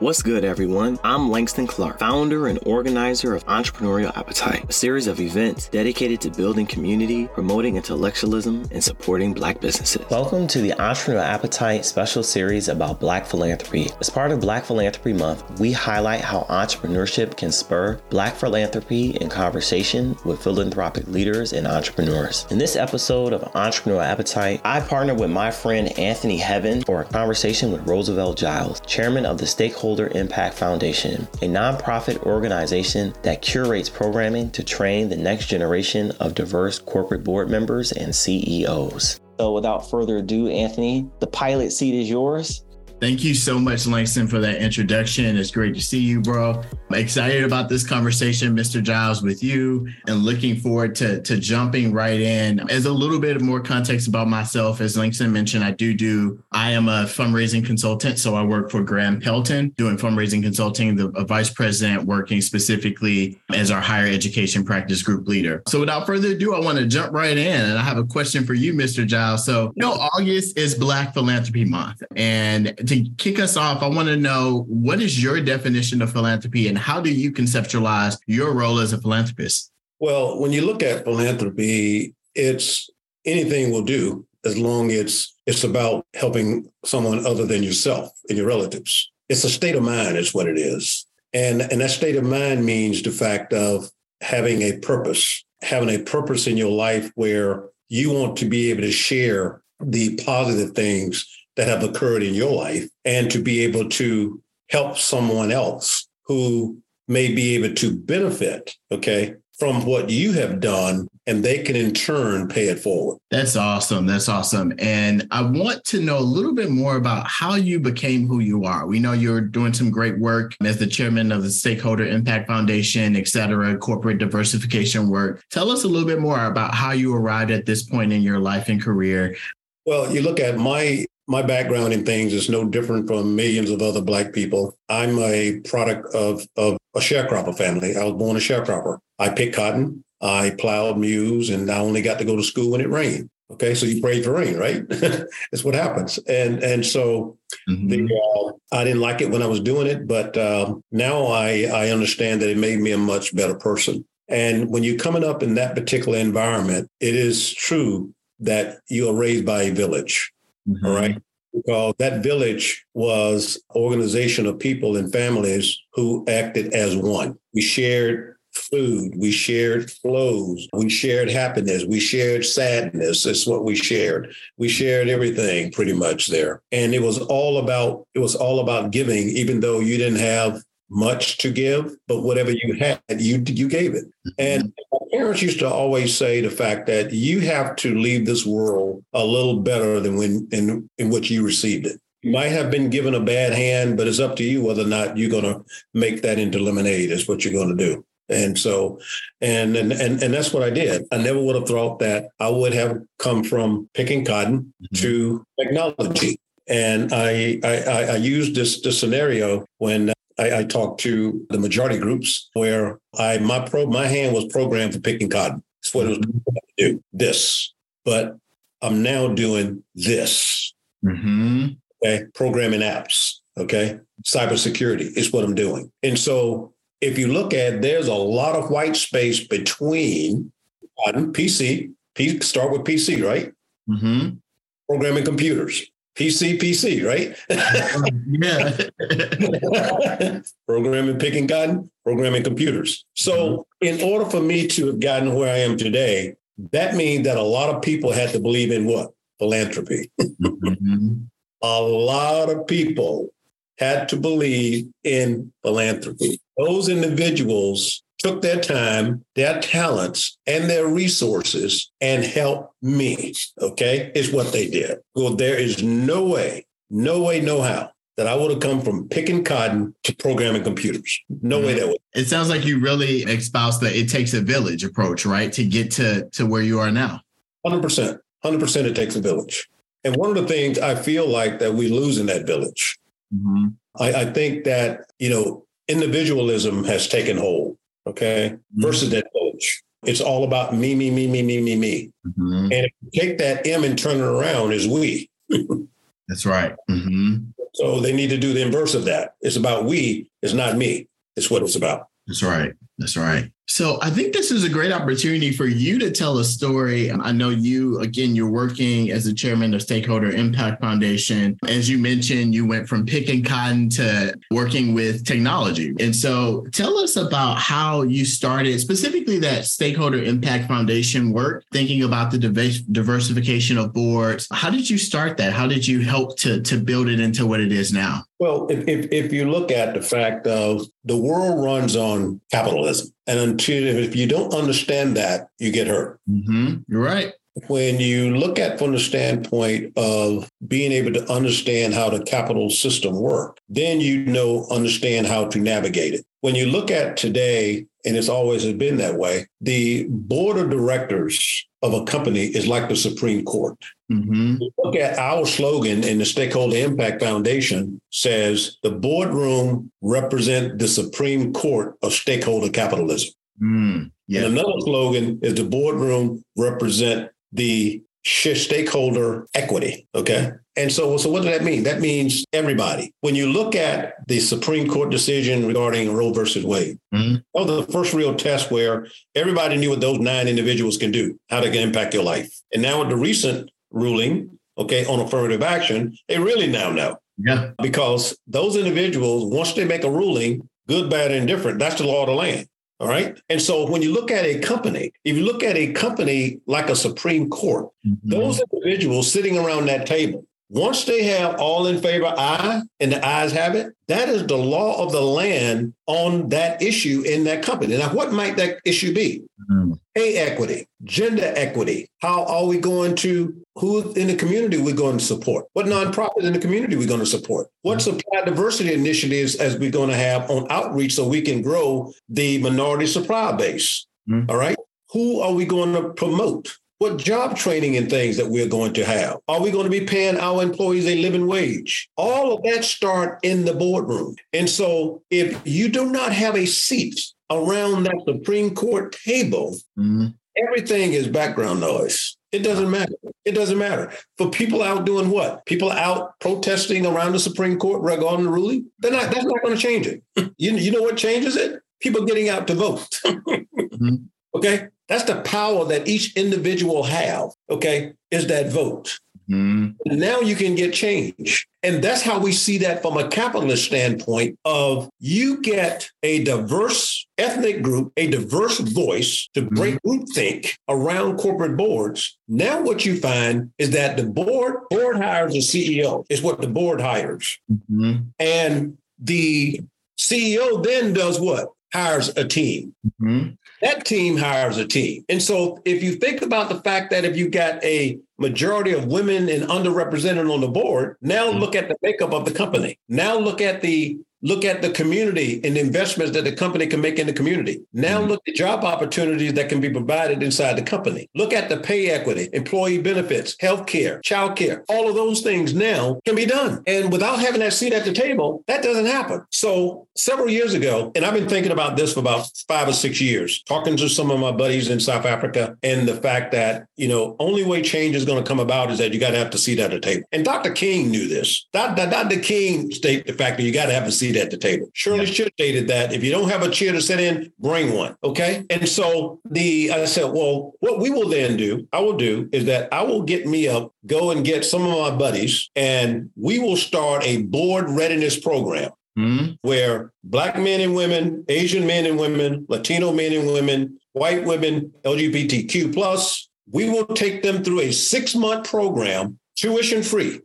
What's good, everyone? I'm Langston Clark, founder and organizer of Entrepreneurial Appetite, a series of events dedicated to building community, promoting intellectualism, and supporting Black businesses. Welcome to the Entrepreneurial Appetite special series about Black philanthropy. As part of Black Philanthropy Month, we highlight how entrepreneurship can spur Black philanthropy in conversation with philanthropic leaders and entrepreneurs. In this episode of Entrepreneurial Appetite, I partnered with my friend Anthony Heaven for a conversation with Roosevelt Giles, chairman of the Stakeholder Impact Foundation, a nonprofit organization that curates programming to train the next generation of diverse corporate board members and CEOs. So without further ado, Anthony, the pilot seat is yours. Thank you so much, Langston, for that introduction. It's great to see you, bro. I'm excited about this conversation, Mr. Giles, with you, and looking forward to jumping right in. As a little bit of more context about myself, as Langston mentioned, I am a fundraising consultant. So I work for Graham Pelton doing fundraising consulting, the vice president working specifically as our higher education practice group leader. So without further ado, I want to jump right in. And I have a question for you, Mr. Giles. So, August is Black Philanthropy Month. And to kick us off, I want to know, what is your definition of philanthropy and how do you conceptualize your role as a philanthropist? Well, when you look at philanthropy, it's anything will do as long as it's about helping someone other than yourself and your relatives. It's a state of mind is what it is. And that state of mind means the fact of having a purpose in your life where you want to be able to share the positive things that have occurred in your life and to be able to help someone else who may be able to benefit, from what you have done, and they can in turn pay it forward. That's awesome. And I want to know a little bit more about how you became who you are. We know you're doing some great work as the chairman of the Stakeholder Impact Foundation, et cetera, corporate diversification work. Tell us a little bit more about how you arrived at this point in your life and career. Well, you look at my background in things is no different from millions of other Black people. I'm a product of a sharecropper family. I was born a sharecropper. I picked cotton, I plowed mules, and I only got to go to school when it rained. Okay, so you prayed for rain, right? That's what happens. I didn't like it when I was doing it, but now I understand that it made me a much better person. And when you're coming up in that particular environment, it is true that you are raised by a village. Mm-hmm. All right. Because that village was an organization of people and families who acted as one. We shared food. We shared clothes. We shared happiness. We shared sadness. That's what we shared. We shared everything pretty much there. And it was all about giving, even though you didn't have much to give, but whatever you had, you gave it. And my parents used to always say the fact that you have to leave this world a little better than when in which you received it. You might have been given a bad hand, but it's up to you whether or not you're going to make that into lemonade is what you're going to do. And so, and that's what I did. I never would have thought that I would have come from picking cotton to technology. And I used this scenario when I talked to the majority groups where my hand was programmed for picking cotton. That's what it was going to do. This, but I'm now doing this. Mm-hmm. Okay, programming apps. Okay, cybersecurity is what I'm doing. And so, if you look at, there's a lot of white space between cotton, PC. Start with PC, right? Mm-hmm. Programming computers. PC, right? Yeah. Programming, picking cotton, programming computers. So in order for me to have gotten where I am today, that means that a lot of people had to believe in what? Philanthropy. Mm-hmm. A lot of people had to believe in philanthropy. Those individuals took their time, their talents, and their resources and helped me, okay, is what they did. Well, there is no way, no how that I would have come from picking cotton to programming computers. No way that would. It sounds like you really espouse the it takes a village approach, right, to get to where you are now. 100%. 100% it takes a village. And one of the things I feel like that we lose in that village, mm-hmm. I think that, individualism has taken hold. Okay. Versus that village. It's all about me. Mm-hmm. And if you take that M and turn it around, is we. That's right. Mm-hmm. So they need to do the inverse of that. It's about we, it's not me. It's what it's about. That's right. That's right. So I think this is a great opportunity for you to tell a story. I know you, again, you're working as the chairman of Stakeholder Impact Foundation. As you mentioned, you went from picking cotton to working with technology. And so tell us about how you started specifically that Stakeholder Impact Foundation work, thinking about the diversification of boards. How did you start that? How did you help to build it into what it is now? Well, if you look at the fact of the world runs on capitalism. And if you don't understand that, you get hurt. Mm-hmm. You're right. When you look at from the standpoint of being able to understand how the capital system works, then understand how to navigate it. When you look at today, and it's always been that way, the board of directors of a company is like the Supreme Court. Mm-hmm. Look at our slogan in the Stakeholder Impact Foundation says the boardroom represent the Supreme Court of stakeholder capitalism. Mm, yes. And another slogan is the boardroom represent the stakeholder equity. OK, and so what does that mean? That means everybody. When you look at the Supreme Court decision regarding Roe versus Wade, mm-hmm. that was the first real test where everybody knew what those 9 individuals can do, how they can impact your life. And now with the recent ruling, OK, on affirmative action, they really now know. Yeah, because those individuals, once they make a ruling, good, bad, and indifferent, that's the law of the land. All right. And so when you look at a company, if you look at a company like a Supreme Court, mm-hmm. those individuals sitting around that table, once they have all in favor, aye, and the ayes have it, that is the law of the land on that issue in that company. Now, what might that issue be? Mm-hmm. Pay equity, gender equity. How are we going to, who in the community we're going to support? What nonprofits in the community we're going to support? What supply diversity initiatives as we're going to have on outreach so we can grow the minority supply base? Mm-hmm. All right. Who are we going to promote? What job training and things that we're going to have? Are we going to be paying our employees a living wage? All of that start in the boardroom. And so if you do not have a seat around that Supreme Court table, mm-hmm. everything is background noise. It doesn't matter. It doesn't matter. For people out doing what? People out protesting around the Supreme Court regarding the ruling? That's not going to change it. You know what changes it? People getting out to vote. mm-hmm. Okay? That's the power that each individual have, okay, is that vote. Mm. Now you can get change. And that's how we see that from a capitalist standpoint of you get a diverse ethnic group, a diverse voice to break groupthink around corporate boards. Now what you find is that the board hires a CEO is what the board hires. Mm-hmm. And the CEO then does what? Hires a team. Mm-hmm. That team hires a team. And so if you think about the fact that if you got a majority of women and underrepresented on the board, now look at the makeup of the company. Now look at the community and the investments that the company can make in the community. Now look at job opportunities that can be provided inside the company. Look at the pay equity, employee benefits, healthcare, childcare. All of those things now can be done. And without having that seat at the table, that doesn't happen. So several years ago, and I've been thinking about this for about 5 or 6 years, talking to some of my buddies in South Africa and the fact that, only way change is going to come about is that you got to have the seat at the table. And Dr. King knew this. Dr. King stated the fact that you got to have a seat at the table. Shirley Chisholm stated that if you don't have a chair to sit in, bring one. Okay. And so I said, well, what we will then do, I will do is that I will get me up, go and get some of my buddies, and we will start a board readiness program where Black men and women, Asian men and women, Latino men and women, white women, LGBTQ plus, we will take them through a 6-month program, tuition free,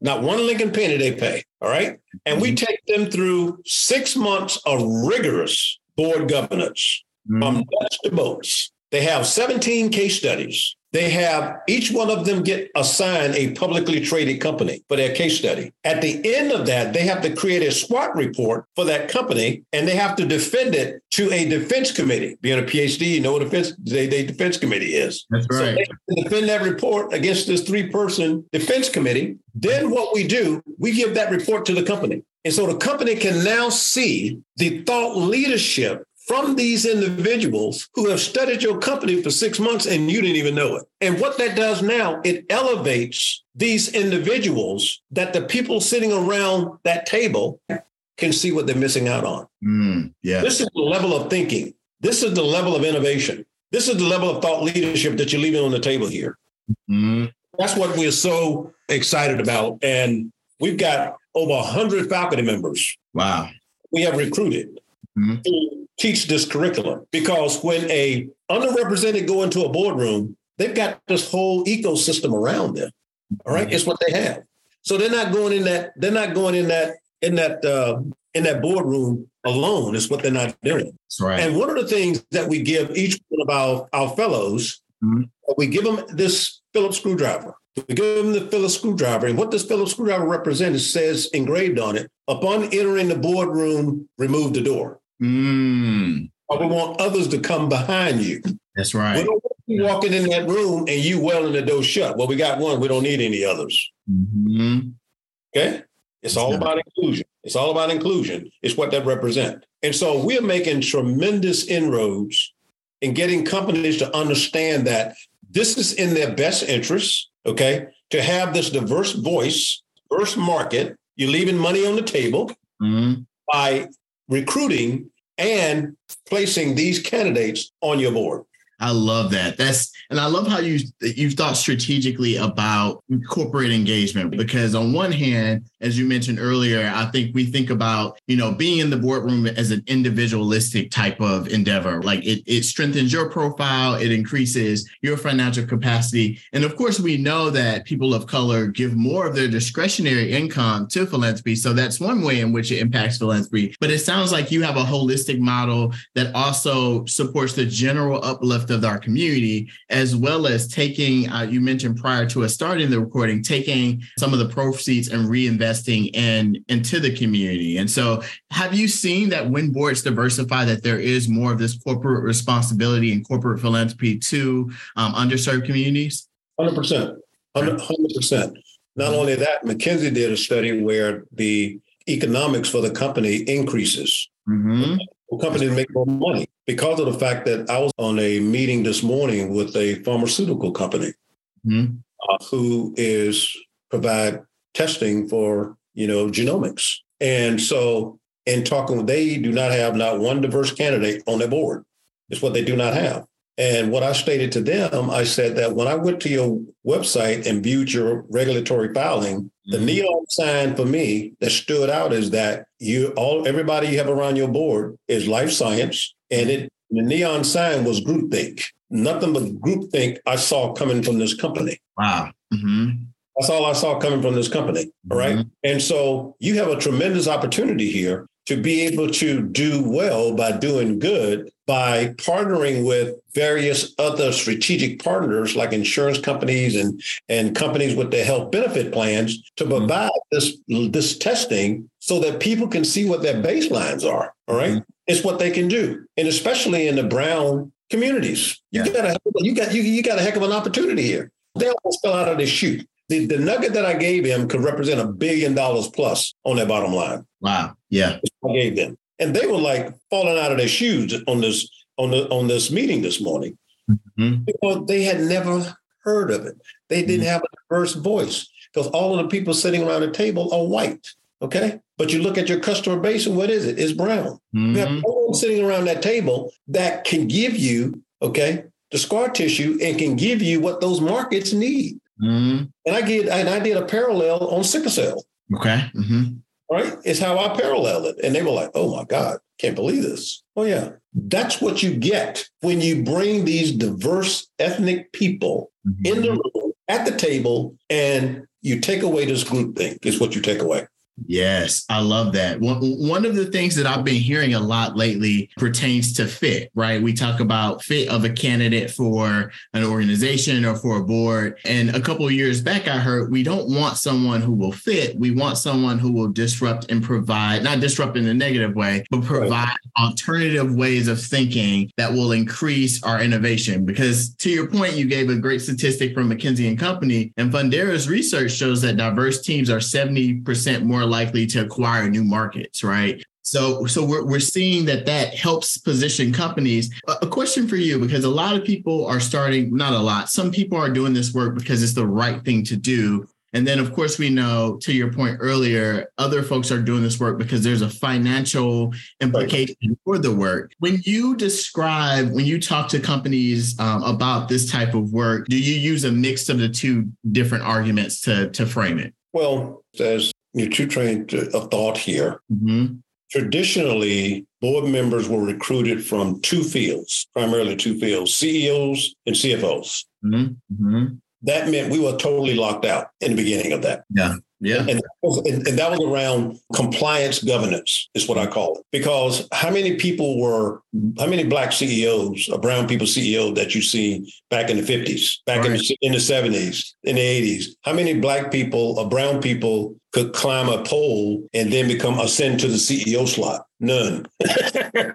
not one Lincoln penny they pay. All right. And we take them through 6 months of rigorous board governance from nuts to bolts. They have 17 case studies. They have each one of them get assigned a publicly traded company for their case study. At the end of that, they have to create a SWOT report for that company, and they have to defend it to a defense committee. Being a PhD, you know what the defense committee is. That's right. So they have to defend that report against this 3-person defense committee. Then what we do, we give that report to the company. And so the company can now see the thought leadership from these individuals who have studied your company for 6 months and you didn't even know it. And what that does now, it elevates these individuals that the people sitting around that table can see what they're missing out on. Yeah. This is the level of thinking. This is the level of innovation. This is the level of thought leadership that you're leaving on the table here. Mm-hmm. That's what we're so excited about. And we've got over 100 faculty members. Wow. We have recruited to teach this curriculum, because when a underrepresented go into a boardroom, they've got this whole ecosystem around them. All right. Mm-hmm. It's what they have. So they're not going in that. They're not going in that boardroom alone. Is what they're not doing. That's right. And one of the things that we give each one of our fellows, we give them this Phillips screwdriver. We give them the Phillips screwdriver. And what this Phillips screwdriver represents says engraved on it, upon entering the boardroom, remove the door. Or we want others to come behind you. That's right. We don't want you walking in that room and you welding the door shut. Well, we got one. We don't need any others. Okay. It's all about inclusion. It's all about inclusion. It's what that represents. And so we're making tremendous inroads in getting companies to understand that this is in their best interest, okay, to have this diverse voice, diverse market. You're leaving money on the table by recruiting and placing these candidates on your board. I love that. And I love how you've thought strategically about corporate engagement, because on one hand, as you mentioned earlier, I think we think about, being in the boardroom as an individualistic type of endeavor. Like it strengthens your profile. It increases your financial capacity. And of course, we know that people of color give more of their discretionary income to philanthropy. So that's one way in which it impacts philanthropy. But it sounds like you have a holistic model that also supports the general uplift of our community, as well as taking, you mentioned prior to us starting the recording, taking some of the proceeds and reinvesting into the community. And so have you seen that when boards diversify, that there is more of this corporate responsibility and corporate philanthropy to underserved communities? 100%. Not only that, McKinsey did a study where the economics for the company increases. Companies make more money because of the fact that I was on a meeting this morning with a pharmaceutical company who provide testing for, genomics. And so in talking, they do not have one diverse candidate on their board. It's what they do not have. And what I stated to them, I said that when I went to your website and viewed your regulatory filing, the neon sign for me that stood out is that everybody you have around your board is life science. And the neon sign was groupthink. Nothing but groupthink I saw coming from this company. Wow. That's all I saw coming from this company. All right. And so you have a tremendous opportunity here to be able to do well by doing good, by partnering with various other strategic partners like insurance companies and companies with their health benefit plans to provide this testing so that people can see what their baselines are. All right. It's what they can do. And especially in the brown communities, you got a heck of an opportunity here. They almost fell out of the chute. The nugget that I gave him could represent $1 billion plus on their bottom line. Wow. Yeah. I gave them. And they were like falling out of their shoes on this meeting this morning. Because they had never heard of it. They didn't have a diverse voice because all of the people sitting around the table are white. OK, but you look at your customer base and what is it? It's brown. You have no one sitting around that table that can give you, OK, the scar tissue and can give you what those markets need. And I did a parallel on sickle cell. Okay. All right. It's how I parallel it. And they were like, oh, my God, can't believe this. Oh, yeah. That's what you get when you bring these diverse ethnic people in the room at the table and you take away this group thing is what you take away. Yes, I love that. One of the things that I've been hearing a lot lately pertains to fit, right? We talk about fit of a candidate for an organization or for a board. And a couple of years back, I heard we don't want someone who will fit. We want someone who will disrupt and provide, not disrupt in a negative way, but provide alternative ways of thinking that will increase our innovation. Because to your point, you gave a great statistic from McKinsey & Company, and Fundera's research shows that diverse teams are 70% more likely to acquire new markets, right? So we're seeing that helps position companies. A question for you, because a lot of people are starting, not a lot, some people are doing this work because it's the right thing to do. And then, of course, we know, to your point earlier, other folks are doing this work because there's a financial implication for the work. When you talk to companies about this type of work, do you use a mix of the two different arguments to frame it? Well, there's two trains of thought here. Mm-hmm. Traditionally, board members were recruited from primarily two fields, CEOs and CFOs. Mm-hmm. Mm-hmm. That meant we were totally locked out in the beginning of that. Yeah. Yeah. And that was around compliance governance is what I call it. Because how many Black CEOs or brown people CEO that you see back in the 50s, back in the 70s, in the 80s, how many Black people or brown people could climb a pole and then ascend to the CEO slot? None.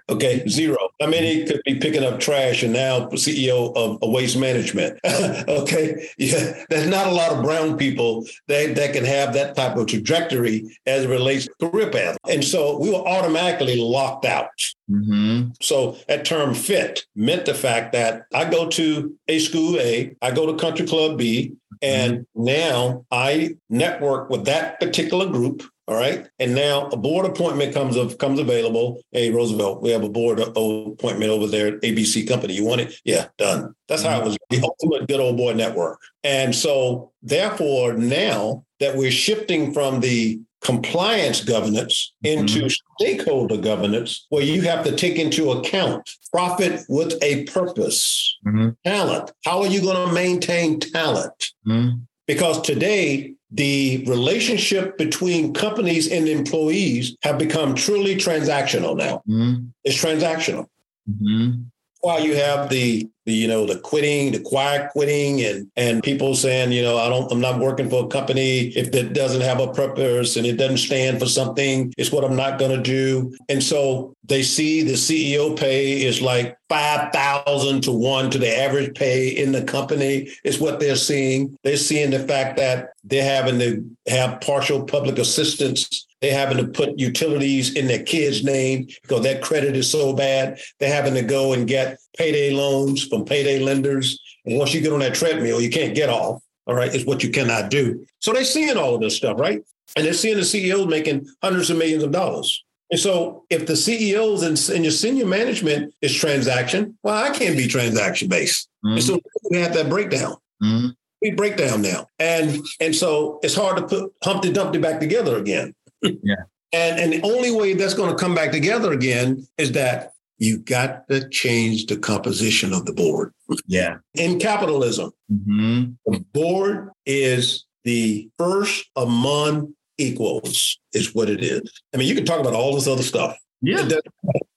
Okay, zero. How many could be picking up trash and now CEO of waste management? Okay, yeah, there's not a lot of brown people that can have that type of trajectory as it relates to career path. And so we were automatically locked out. Mm-hmm. So that term fit meant the fact that I go to a school A, I go to country club B, and now I network with that particular group. All right. And now a board appointment comes available. Hey, Roosevelt, we have a board appointment over there at ABC Company. You want it? Yeah, done. That's how it was, the ultimate good old boy network. And so therefore, now that we're shifting from the compliance governance into stakeholder governance, where you have to take into account profit with a purpose, talent. How are you going to maintain talent? Mm-hmm. Because today, the relationship between companies and employees have become truly transactional now. Mm-hmm. It's transactional. Mm-hmm. While you have the quiet quitting and people saying, I'm not working for a company if that doesn't have a purpose and it doesn't stand for something, it's what I'm not going to do. And so they see the CEO pay is like 5,000 to 1 to the average pay in the company is what they're seeing. They're seeing the fact that they're having to have partial public assistance. They're having to put utilities in their kids' name because that credit is so bad. They're having to go and get payday loans from payday lenders. And once you get on that treadmill, you can't get off. All right. It's what you cannot do. So they're seeing all of this stuff, right? And they're seeing the CEOs making hundreds of millions of dollars. And so if the CEOs and your senior management is transaction, well, I can't be transaction-based. Mm-hmm. And so we have that breakdown. Mm-hmm. We break down now. And so it's hard to put Humpty Dumpty back together again. Yeah. And the only way that's going to come back together again is that you got to change the composition of the board. Yeah. In capitalism, the board is the first among equals is what it is. I mean, you can talk about all this other stuff. Yeah.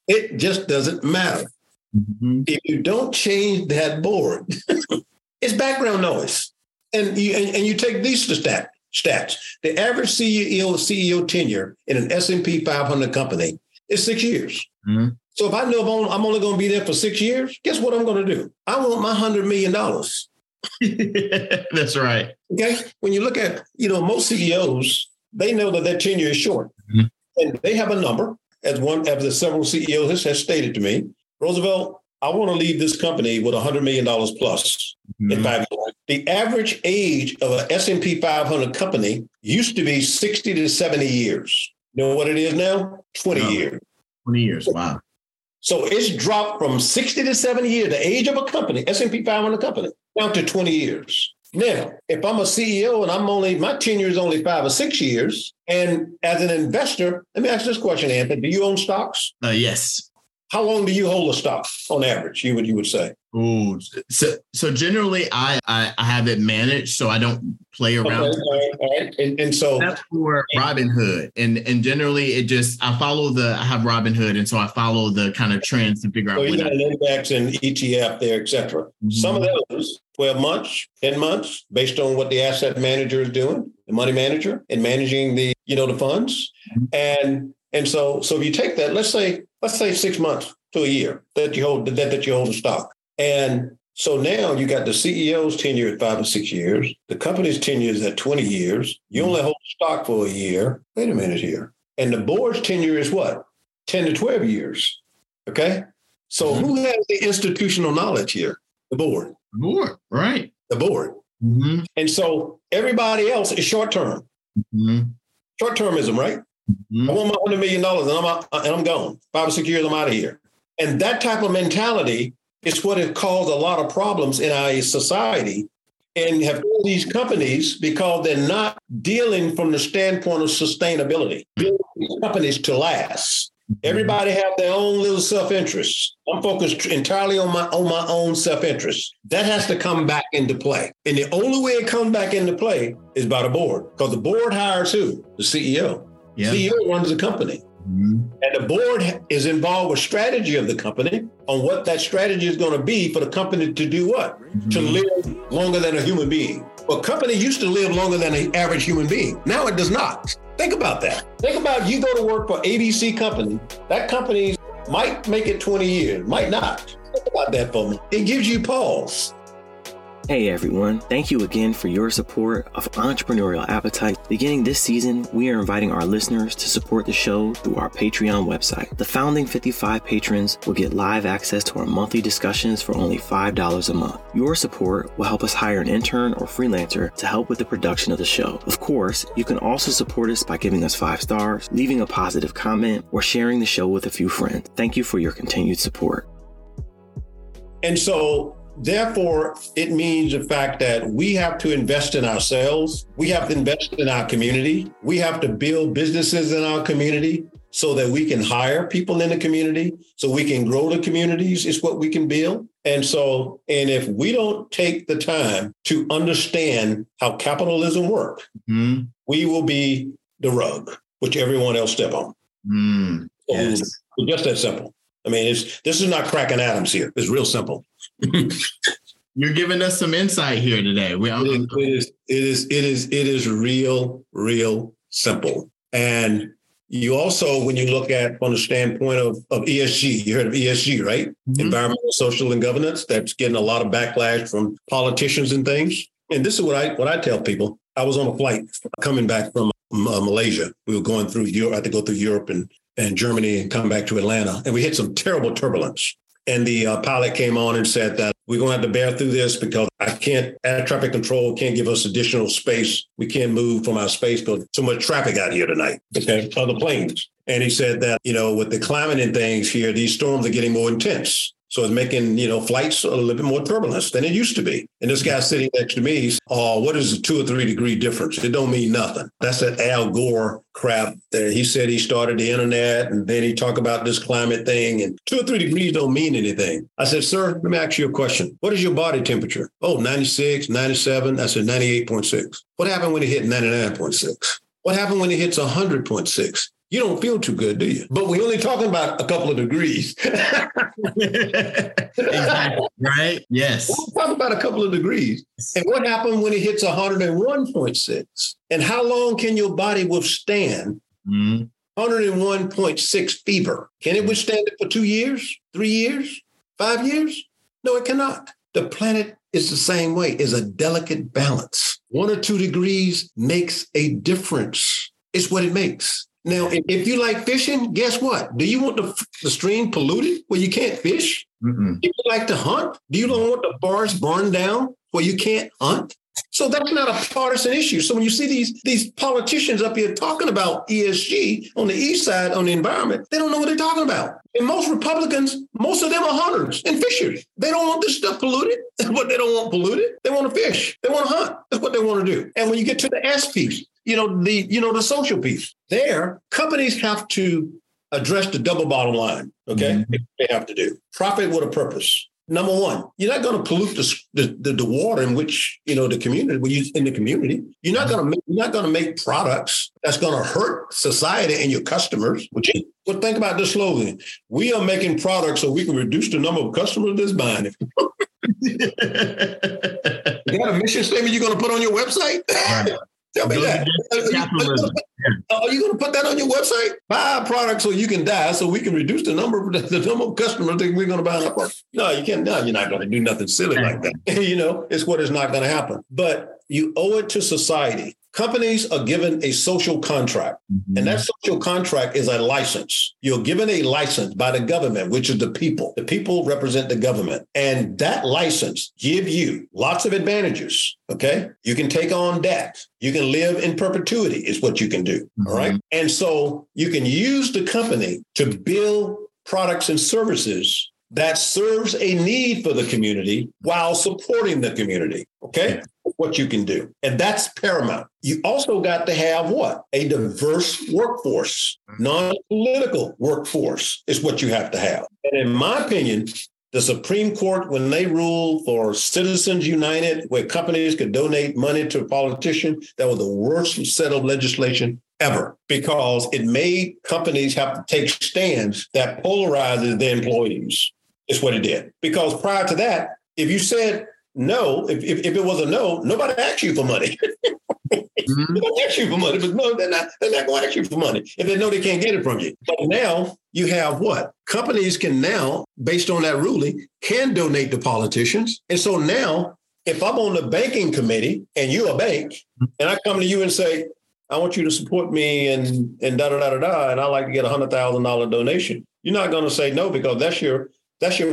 It just doesn't matter. Mm-hmm. If you don't change that board, it's background noise. And you take these to stats. The average CEO tenure in an S&P 500 company is 6 years. Mm-hmm. So if I know I'm only going to be there for 6 years, guess what I'm going to do? I want my $100 million. That's right. Okay. When you look at, most CEOs, they know that their tenure is short. Mm-hmm. And they have a number, as one of the several CEOs has stated to me, Roosevelt, I want to leave this company with $100 million plus in 5 years. The average age of an S&P 500 company used to be 60 to 70 years. You know what it is now? 20 years. 20 years. Wow. So it's dropped from 60 to 70 years, the age of a company, S&P 500 company, down to 20 years. Now, if I'm a CEO and my tenure is only 5 or 6 years, and as an investor, let me ask this question, Anthony, do you own stocks? Yes. How long do you hold a stock on average, you would say? Ooh, so generally I have it managed, so I don't play around. Okay, all right. And so that's for Robinhood. And generally it just, I have Robinhood, and so I follow the kind of trends to figure out. So you got an index and ETF there, et cetera. Mm-hmm. Some of those, 12 months, 10 months, based on what the asset manager is doing, the money manager, and managing the, the funds. Mm-hmm. And so if you take that, let's say 6 months to a year that you hold the stock. And so now you got the CEO's tenure at 5 or 6 years. The company's tenure is at 20 years. You only hold stock for a year. Wait a minute here. And the board's tenure is what? 10 to 12 years. Okay. So who has the institutional knowledge here? The board. The board, right. The board. Mm-hmm. And so everybody else is short term. Mm-hmm. Short termism, right? Mm-hmm. I want my $100 million and I'm gone. 5 or 6 years, I'm out of here. And that type of mentality is what has caused a lot of problems in our society and have all these companies because they're not dealing from the standpoint of sustainability, building companies to last. Everybody have their own little self-interest. I'm focused entirely on my own self-interest. That has to come back into play. And the only way it comes back into play is by the board, because the board hires who? The CEO. Yeah. The CEO runs the company. Mm-hmm. And the board is involved with strategy of the company on what that strategy is going to be for the company to do what? Mm-hmm. To live longer than a human being. Well, company used to live longer than an average human being. Now it does not. Think about that. Think about you go to work for ABC company. That company might make it 20 years, might not. Think about that for me. It gives you pause. Hey everyone, thank you again for your support of Entrepreneurial Appetite. Beginning this season, we are inviting our listeners to support the show through our Patreon website. The founding 55 patrons will get live access to our monthly discussions for only $5 a month. Your support will help us hire an intern or freelancer to help with the production of the show. Of course, you can also support us by giving us 5 stars, leaving a positive comment, or sharing the show with a few friends. Thank you for your continued support. And so, therefore, it means the fact that we have to invest in ourselves. We have to invest in our community. We have to build businesses in our community so that we can hire people in the community, so we can grow the communities is what we can build. And so, and if we don't take the time to understand how capitalism works, we will be the rug, which everyone else step on. Mm, yes. So just that simple. I mean, this is not cracking atoms here. It's real simple. You're giving us some insight here today. It is real simple. And you also, when you look at from the standpoint of ESG, you heard of ESG, right? Mm-hmm. Environmental, social, and governance. That's getting a lot of backlash from politicians and things. And this is what I tell people. I was on a flight coming back from Malaysia. We were going through Europe. I had to go through Europe and Germany and come back to Atlanta. And we hit some terrible turbulence. And the pilot came on and said that we're going to have to bear through this because air traffic control can't give us additional space. We can't move from our space because too much traffic out here tonight, okay, other planes. And he said that, with the climate and things here, these storms are getting more intense. So it's making, flights a little bit more turbulence than it used to be. And this guy sitting next to me, what is the 2 or 3 degree difference? It don't mean nothing. That's that Al Gore crap there. He said he started the internet and then he talked about this climate thing and 2 or 3 degrees don't mean anything. I said, sir, let me ask you a question. What is your body temperature? Oh, 96, 97. I said, 98.6. What happened when it hit 99.6? What happened when it hits 100.6? You don't feel too good, do you? But we're only talking about a couple of degrees. Exactly, right? Yes. We're talking about a couple of degrees. And what happened when it hits 101.6? And how long can your body withstand 101.6 fever? Can it withstand it for 2 years, 3 years, 5 years? No, it cannot. The planet is the same way. It's a delicate balance. 1 or 2 degrees makes a difference. It's what it makes. Now, if you like fishing, guess what? Do you want the stream polluted where you can't fish? Mm-mm. Do you like to hunt? Do you don't want the forest burned down where you can't hunt? So that's not a partisan issue. So when you see these politicians up here talking about ESG on the east side, on the environment, they don't know what they're talking about. And most Republicans, most of them are hunters and fishers. They don't want this stuff polluted, but they don't want polluted. They want to fish. They want to hunt. That's what they want to do. And when you get to the S piece, the social piece. There, companies have to address the double bottom line, okay? Mm-hmm. They have to do. Profit with a purpose. Number one, you're not going to pollute the water in which, the community, in the community. You're not going to make products that's going to hurt society and your customers. Well, think about the slogan. We are making products so we can reduce the number of customers that's buying it. Is that a mission statement you're going to put on your website? Right. Tell me that. Are you going to put that on your website? Buy a product so you can die, so we can reduce the number of customers that we're going to buy our product. No, you can't. No, you're not going to do nothing silly like that. It's not going to happen. But you owe it to society Companies are given a social contract, and that social contract is a license. You're given a license by the government, which is the people. The people represent the government, and that license give you lots of advantages. OK, you can take on debt. You can live in perpetuity is what you can do. All right. And so you can use the company to build products and services that serves a need for the community while supporting the community. OK, what you can do. And that's paramount. You also got to have what? A diverse workforce, non-political workforce is what you have to have. And in my opinion, the Supreme Court, when they ruled for Citizens United, where companies could donate money to a politician, that was the worst set of legislation ever, because it made companies have to take stands that polarizes their employees. It's what it did. Because prior to that, if you said no, if it was a no, nobody asked you for money. They don't ask you for money, but no, they're not going to ask you for money if they know they can't get it from you. But now you have what? Companies can now, based on that ruling, can donate to politicians. And so now, if I'm on the banking committee and you're a bank, and I come to you and say, I want you to support me and da-da-da-da-da, and I'd like to get a $100,000 donation. You're not going to say no, because that's your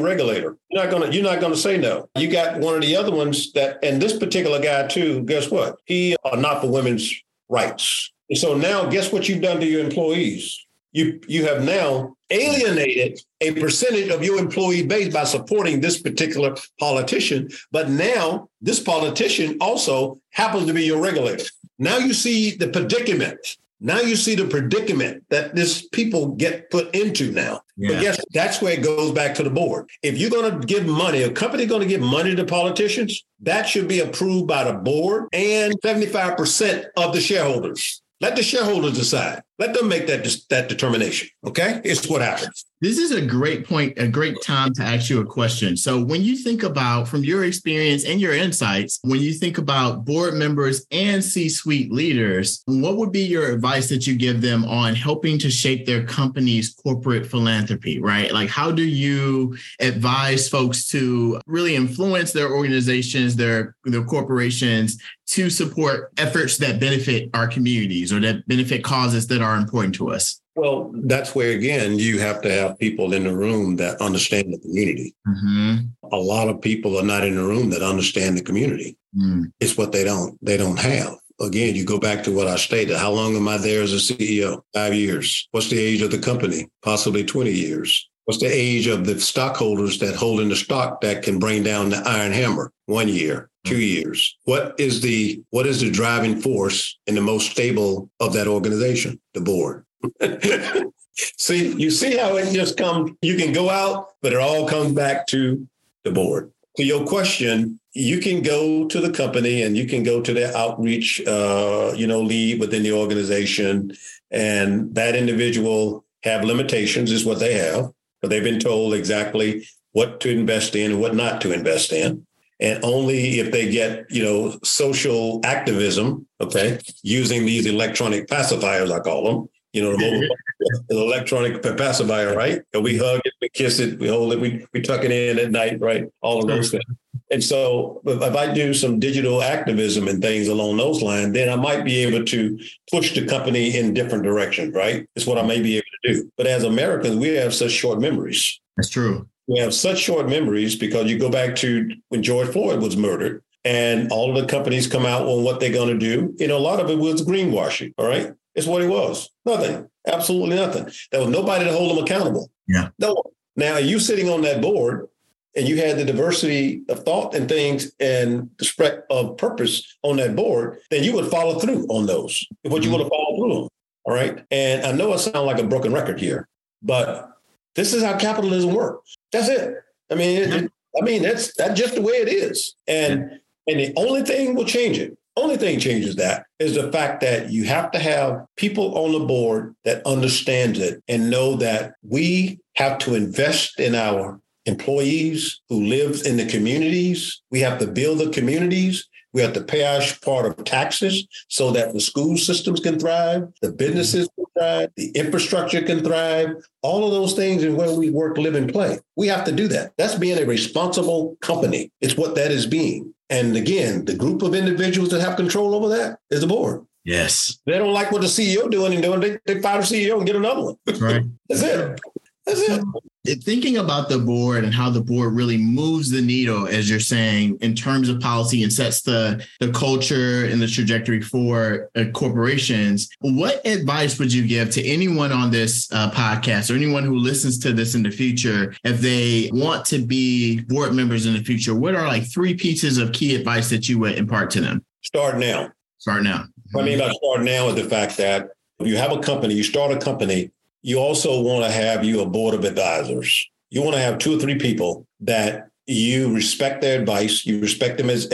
regulator. You're not gonna say no. You got one of the other ones that, and this particular guy too, guess what? He are not for women's rights. And so now guess what you've done to your employees? You have now alienated a percentage of your employee base by supporting this particular politician. But now this politician also happens to be your regulator. Now you see the predicament. Now you see the predicament that this people get put into now. Yeah. But yes, that's where it goes back to the board. If you're going to give money, a company going to give money to politicians, that should be approved by the board and 75% of the shareholders. Let the shareholders decide. Let them make that determination. OK, it's what happens. This is a great point, a great time to ask you a question. So when you think about, from your experience and your insights, when you think about board members and C-suite leaders, what would be your advice that you give them on helping to shape their company's corporate philanthropy, right? Like, how do you advise folks to really influence their organizations, their corporations, to support efforts that benefit our communities or that benefit causes that are important to us? Well, that's where, again, you have to have people in the room that understand the community. Mm-hmm. A lot of people are not in the room that understand the community. Mm. It's what they don't have. Again, you go back to what I stated. How long am I there as a CEO? 5 years. What's the age of the company? Possibly 20 years. What's the age of the stockholders that hold in the stock that can bring down the iron hammer? 1 year, 2 years. What is the driving force and the most stable of that organization? The board. See, you see how it just comes. You can go out, but it all comes back to the board. To your question, you can go to the company and you can go to their outreach, lead within the organization, and that individual have limitations is what they have, but they've been told exactly what to invest in and what not to invest in. And only if they get, social activism, okay, using these electronic pacifiers, I call them, the mobile the electronic pacifier, right? And we hug it, we kiss it, we hold it, we tuck it in at night, right? All of those things. And so if I do some digital activism and things along those lines, then I might be able to push the company in different directions, right? It's what I may be able to do. But as Americans, we have such short memories. That's true. We have such short memories, because you go back to when George Floyd was murdered and all of the companies come out on what they're going to do. A lot of it was greenwashing. All right. It's what it was. Nothing. Absolutely nothing. There was nobody to hold them accountable. Yeah. No. Now, you sitting on that board and you had the diversity of thought and things and the spread of purpose on that board, then you would follow through on those. What you want to follow through on. All right. And I know I sound like a broken record here, but this is how capitalism works. That's it. That's just the way it is. And the only thing will change it. Only thing changes that is the fact that you have to have people on the board that understands it and know that we have to invest in our employees who live in the communities. We have to build the communities. We have to pay our part of taxes so that the school systems can thrive, the businesses can thrive, the infrastructure can thrive, all of those things, and where we work, live, and play. We have to do that. That's being a responsible company. It's what that is being. And again, the group of individuals that have control over that is the board. Yes. They don't like what the CEO doing. They fire the CEO and get another one. Right. That's it. That's it. Thinking about the board and how the board really moves the needle, as you're saying, in terms of policy and sets the culture and the trajectory for corporations, what advice would you give to anyone on this podcast or anyone who listens to this in the future if they want to be board members in the future? What are like three pieces of key advice that you would impart to them? Start now. Start now. What I mean by start now is the fact that if you have a company, you start a company, you also want to have a board of advisors. You want to have 2 or 3 people that you respect their advice. You respect them as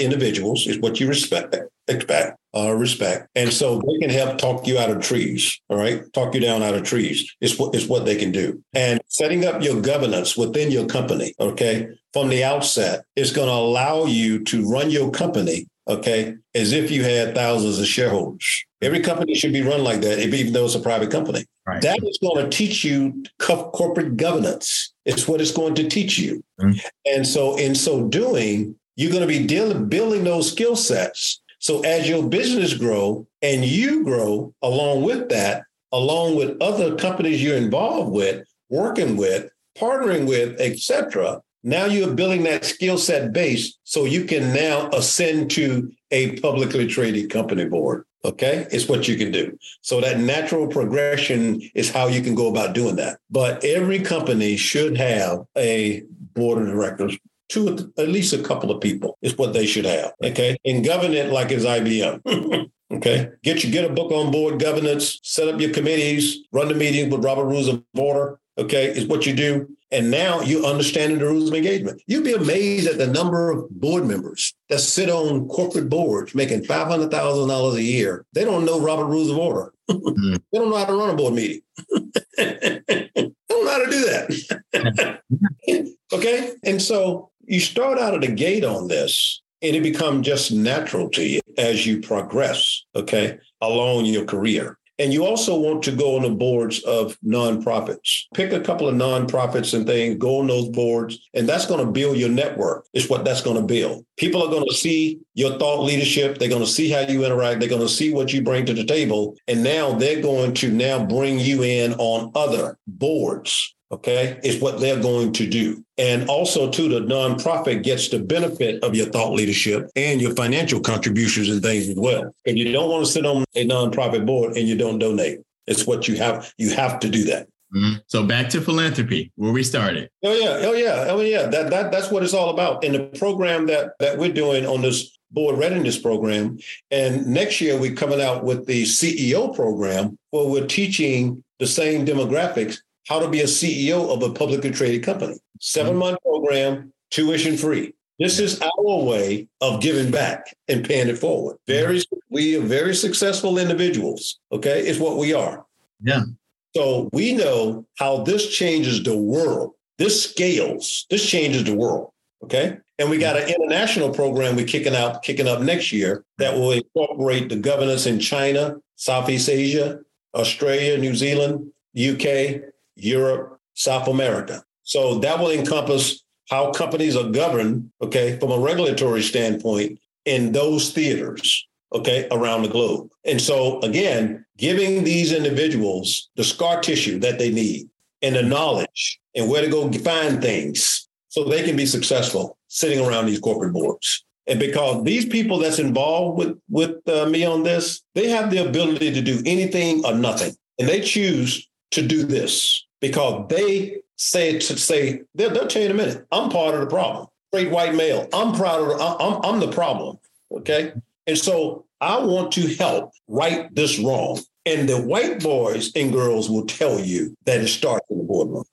individuals is what you respect. And so they can help talk you out of trees. All right. Talk you down out of trees is what they can do. And setting up your governance within your company. OK, from the outset, it's going to allow you to run your company. OK, as if you had thousands of shareholders. Every company should be run like that, even though it's a private company. Right. That is going to teach you corporate governance. It's what it's going to teach you. Mm-hmm. And so in so doing, you're going to be building those skill sets. So as your business grow and you grow along with that, along with other companies you're involved with, working with, partnering with, et cetera, now you're building that skill set base so you can now ascend to a publicly traded company board. OK, it's what you can do. So that natural progression is how you can go about doing that. But every company should have a board of directors, 2, at least a couple of people is what they should have. OK, and govern it like it's IBM. OK, get a book on board governance, set up your committees, run the meetings with Robert Rules of Order. OK, is what you do. And now you're understanding the rules of engagement. You'd be amazed at the number of board members that sit on corporate boards making $500,000 a year. They don't know Robert Rules of Order. Mm-hmm. They don't know how to run a board meeting. They don't know how to do that. Okay? And so you start out of the gate on this, and it becomes just natural to you as you progress, okay, along your career. And you also want to go on the boards of nonprofits. Pick a couple of nonprofits and things, go on those boards, and that's going to build your network. It's what that's going to build. People are going to see your thought leadership. They're going to see how you interact. They're going to see what you bring to the table. And now they're going to now bring you in on other boards. OK, is what they're going to do. And also, too, the nonprofit gets the benefit of your thought leadership and your financial contributions and things as well. And you don't want to sit on a nonprofit board and you don't donate. It's what you have. You have to do that. Mm-hmm. So back to philanthropy, where we started. Oh, yeah. That's what it's all about. And the program that we're doing on this board readiness program. And next year, we're coming out with the CEO program where we're teaching the same demographics how to be a CEO of a publicly traded company. 7-month program, tuition free. This is our way of giving back and paying it forward. We are very successful individuals. Okay, it's what we are. Yeah. So we know how this changes the world. This scales. This changes the world. Okay. And we got an international program we're kicking up next year that will incorporate the governance in China, Southeast Asia, Australia, New Zealand, UK, Europe, South America. So that will encompass how companies are governed, okay, from a regulatory standpoint in those theaters, okay, around the globe. And so, again, giving these individuals the scar tissue that they need and the knowledge and where to go find things so they can be successful sitting around these corporate boards. And because these people that's involved with me on this, they have the ability to do anything or nothing. And they choose to do this because they say they'll tell you in a minute, I'm part of the problem. Straight white male. I'm the problem. OK. And so I want to help right this wrong. And the white boys and girls will tell you that it starts in the boardroom.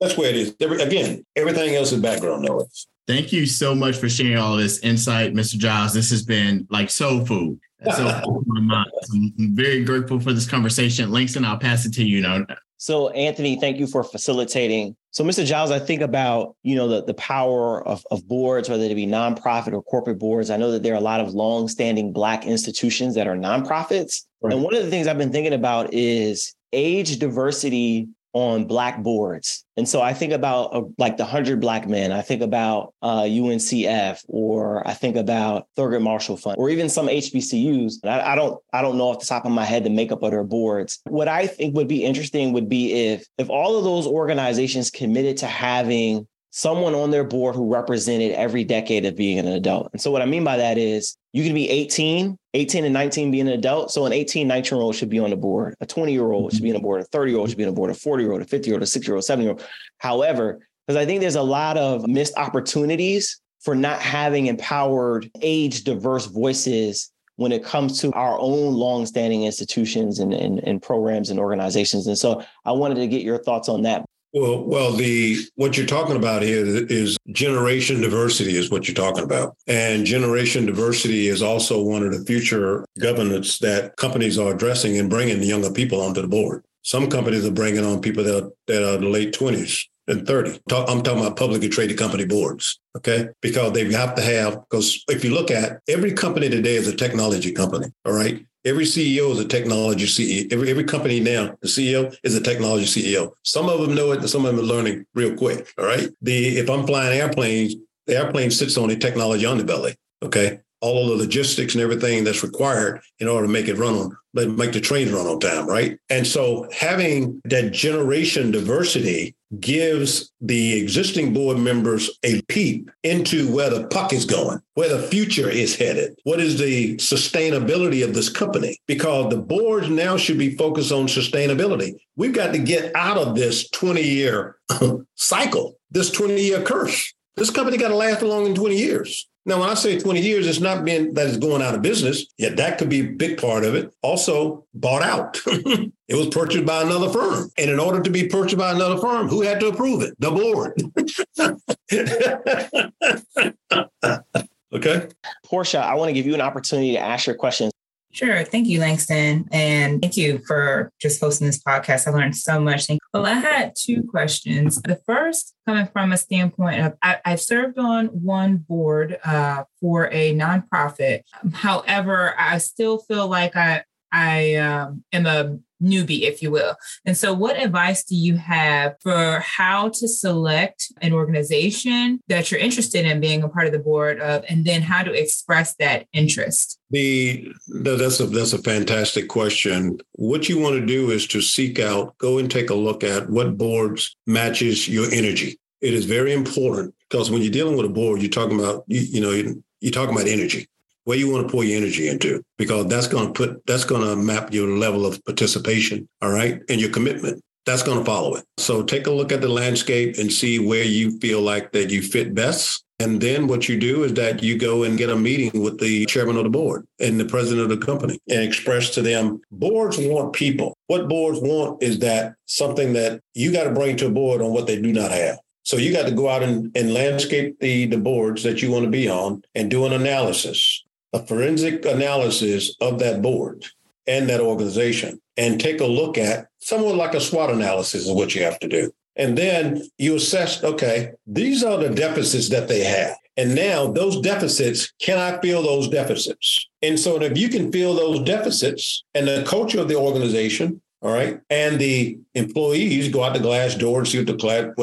That's where it is. Again, everything else is background noise. Thank you so much for sharing all this insight, Mr. Giles. This has been like soul food. So I'm very grateful for this conversation. Langston, I'll pass it to you now. So, Anthony, thank you for facilitating. So, Mr. Giles, I think about, the power of boards, whether it be nonprofit or corporate boards. I know that there are a lot of longstanding Black institutions that are nonprofits. Right. And one of the things I've been thinking about is age diversity on Black boards. And so I think about like the 100 Black men. I think about UNCF, or I think about Thurgood Marshall Fund, or even some HBCUs. I don't know off the top of my head the makeup of their boards. What I think would be interesting would be if all of those organizations committed to having someone on their board who represented every decade of being an adult. And so what I mean by that is you can be 18 and 19 being an adult. So an 18, 19-year-old should be on the board. A 20-year-old should be on the board. A 30-year-old should be on the board. A 40-year-old, a 50-year-old, a 60-year-old, 70-year-old. However, because I think there's a lot of missed opportunities for not having empowered age-diverse voices when it comes to our own longstanding institutions and programs and organizations. And so I wanted to get your thoughts on that. Well, what you're talking about here is generation diversity is what you're talking about. And generation diversity is also one of the future governance that companies are addressing and bringing the younger people onto the board. Some companies are bringing on people that are in the late 20s and 30. I'm talking about publicly traded company boards, okay? Because they have to have, because if you look at every company today is a technology company, all right? Every CEO is a technology CEO. Every company now, the CEO is a technology CEO. Some of them know it, and some of them are learning real quick. All right. If I'm flying airplanes, the airplane sits on a technology underbelly. Okay. All of the logistics and everything that's required in order to make it make the trains run on time. Right. And so having that generation diversity gives the existing board members a peep into where the puck is going, where the future is headed. What is the sustainability of this company? Because the boards now should be focused on sustainability. We've got to get out of this 20-year cycle, this 20-year curse. This company got to last along in 20 years. Now, when I say 20 years, it's not being that it's going out of business. Yeah, that could be a big part of it. Also bought out. It was purchased by another firm. And in order to be purchased by another firm, who had to approve it? The board. Okay. Portia, I want to give you an opportunity to ask your questions. Sure. Thank you, Langston. And thank you for just hosting this podcast. I learned so much. Well, I had two questions. The first, coming from a standpoint of I've served on one board for a nonprofit. However, I still feel like I am a newbie, if you will. And so what advice do you have for how to select an organization that you're interested in being a part of the board of, and then how to express that interest? That's a fantastic question. What you want to do is to go and take a look at what boards matches your energy. It is very important because when you're dealing with a board, you're talking about, you're talking about energy. Where you want to pour your energy into, because that's going to map your level of participation. All right. And your commitment, that's going to follow it. So take a look at the landscape and see where you feel like that you fit best. And then what you do is that you go and get a meeting with the chairman of the board and the president of the company and express to them, boards want people. What boards want is that something that you got to bring to a board on what they do not have. So you got to go out and landscape the boards that you want to be on and do an analysis. A forensic analysis of that board and that organization, and take a look at somewhat like a SWOT analysis is what you have to do. And then you assess, okay, these are the deficits that they have. And now those deficits, can I fill those deficits? And so if you can fill those deficits and the culture of the organization, all right, and the employees, go out the glass door and see what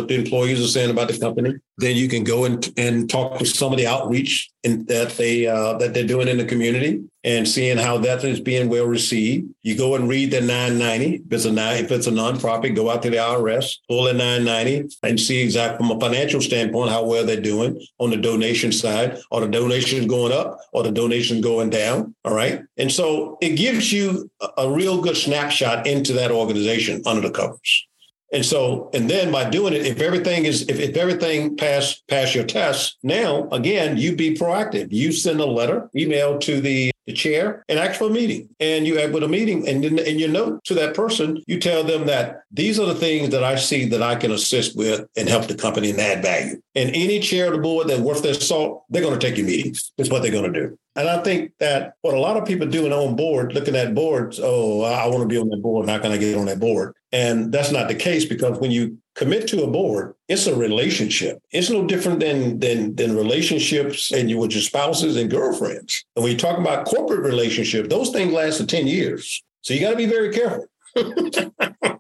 the employees are saying about the company. Then you can go and talk to some of the outreach that they're doing in the community and seeing how that is being well received. You go and read the 990. If it's a nonprofit, go out to the IRS, pull the 990 and see exactly from a financial standpoint how well they're doing on the donation side. Are the donations going up or the donations going down? All right. And so it gives you a real good snapshot into that organization under the covers. And so, and then by doing it, if everything pass your test, now, again, you be proactive. You send a letter, email to the chair and ask for a meeting. And you have with a meeting and then in your note to that person, you tell them that these are the things that I see that I can assist with and help the company and add value. And any chair of the board that worth their salt, they're going to take your meetings. That's what they're going to do. And I think that what a lot of people do on board, looking at boards, oh, I want to be on that board. How can I get on that board? And that's not the case, because when you commit to a board, it's a relationship. It's no different than relationships and with your spouses and girlfriends. And when you talk about corporate relationships, those things last for 10 years. So you got to be very careful.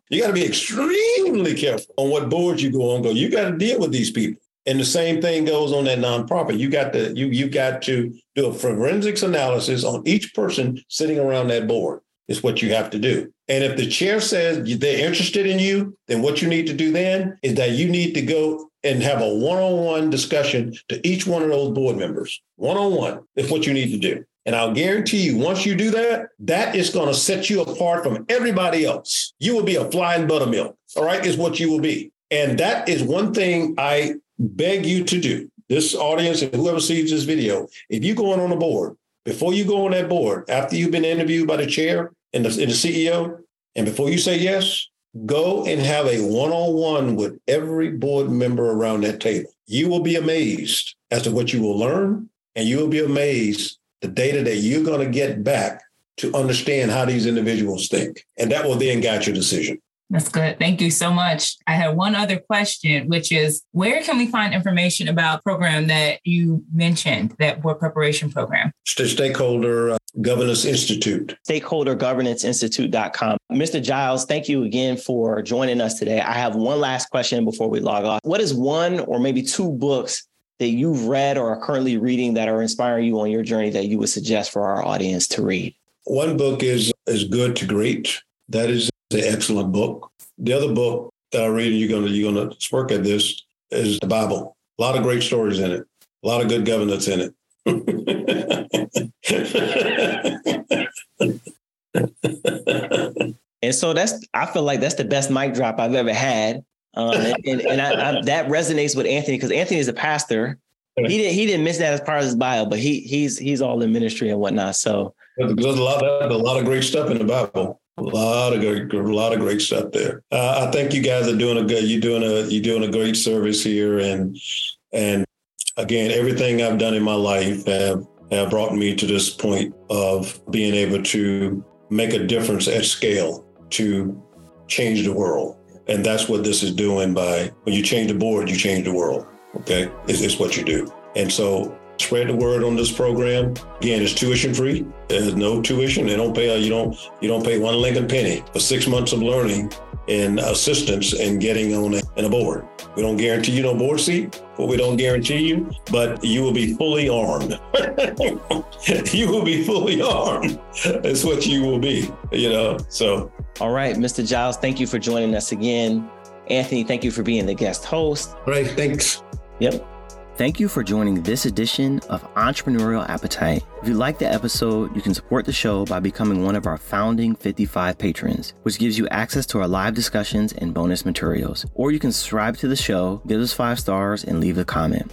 You got to be extremely careful on what boards you go on. You got to deal with these people. And the same thing goes on that nonprofit. You got to you got to do a forensics analysis on each person sitting around that board. Is what you have to do. And if the chair says they're interested in you, then what you need to do then is that you need to go and have a one-on-one discussion to each one of those board members. One-on-one is what you need to do. And I'll guarantee you, once you do that, that is going to set you apart from everybody else. You will be a flying buttermilk, all right, is what you will be. And that is one thing I beg you to do. This audience and whoever sees this video, if you're going on a board, before you go on that board, after you've been interviewed by the chair and the CEO, and before you say yes, go and have a one-on-one with every board member around that table. You will be amazed as to what you will learn, and you will be amazed the data that you're going to get back to understand how these individuals think. And that will then guide your decision. That's good. Thank you so much. I had one other question, which is, where can we find information about the program that you mentioned, that board preparation program? Stakeholder Governance Institute. StakeholderGovernanceinstitute.com. Mr. Giles, thank you again for joining us today. I have one last question before we log off. What is one or maybe two books that you've read or are currently reading that are inspiring you on your journey that you would suggest for our audience to read? One book is Good to Great. That is an excellent book. The other book that I read, and you're gonna smirk at this, is the Bible. A lot of great stories in it. A lot of good governance in it. And so I feel like that's the best mic drop I've ever had. And that resonates with Anthony because Anthony is a pastor. He didn't mention that as part of his bio, but he's all in ministry and whatnot. So there's a lot of great stuff in the Bible. A lot of great stuff there. I think you guys are doing a great service here, and again, everything I've done in my life have brought me to this point of being able to make a difference at scale to change the world, and that's what this is doing. By when you change the board, you change the world. Okay, it's what you do, and so. Spread the word on this program. Again, it's tuition free. There's no tuition. They don't pay. You don't pay one Lincoln penny for 6 months of learning and assistance and getting on a board. We don't guarantee you no board seat, but we don't guarantee you. But you will be fully armed. You will be fully armed. That's what you will be. So. All right, Mr. Giles, thank you for joining us again. Anthony, thank you for being the guest host. All right. Thanks. Yep. Thank you for joining this edition of Entrepreneurial Appetite. If you like the episode, you can support the show by becoming one of our founding 55 patrons, which gives you access to our live discussions and bonus materials. Or you can subscribe to the show, give us 5 stars, and leave a comment.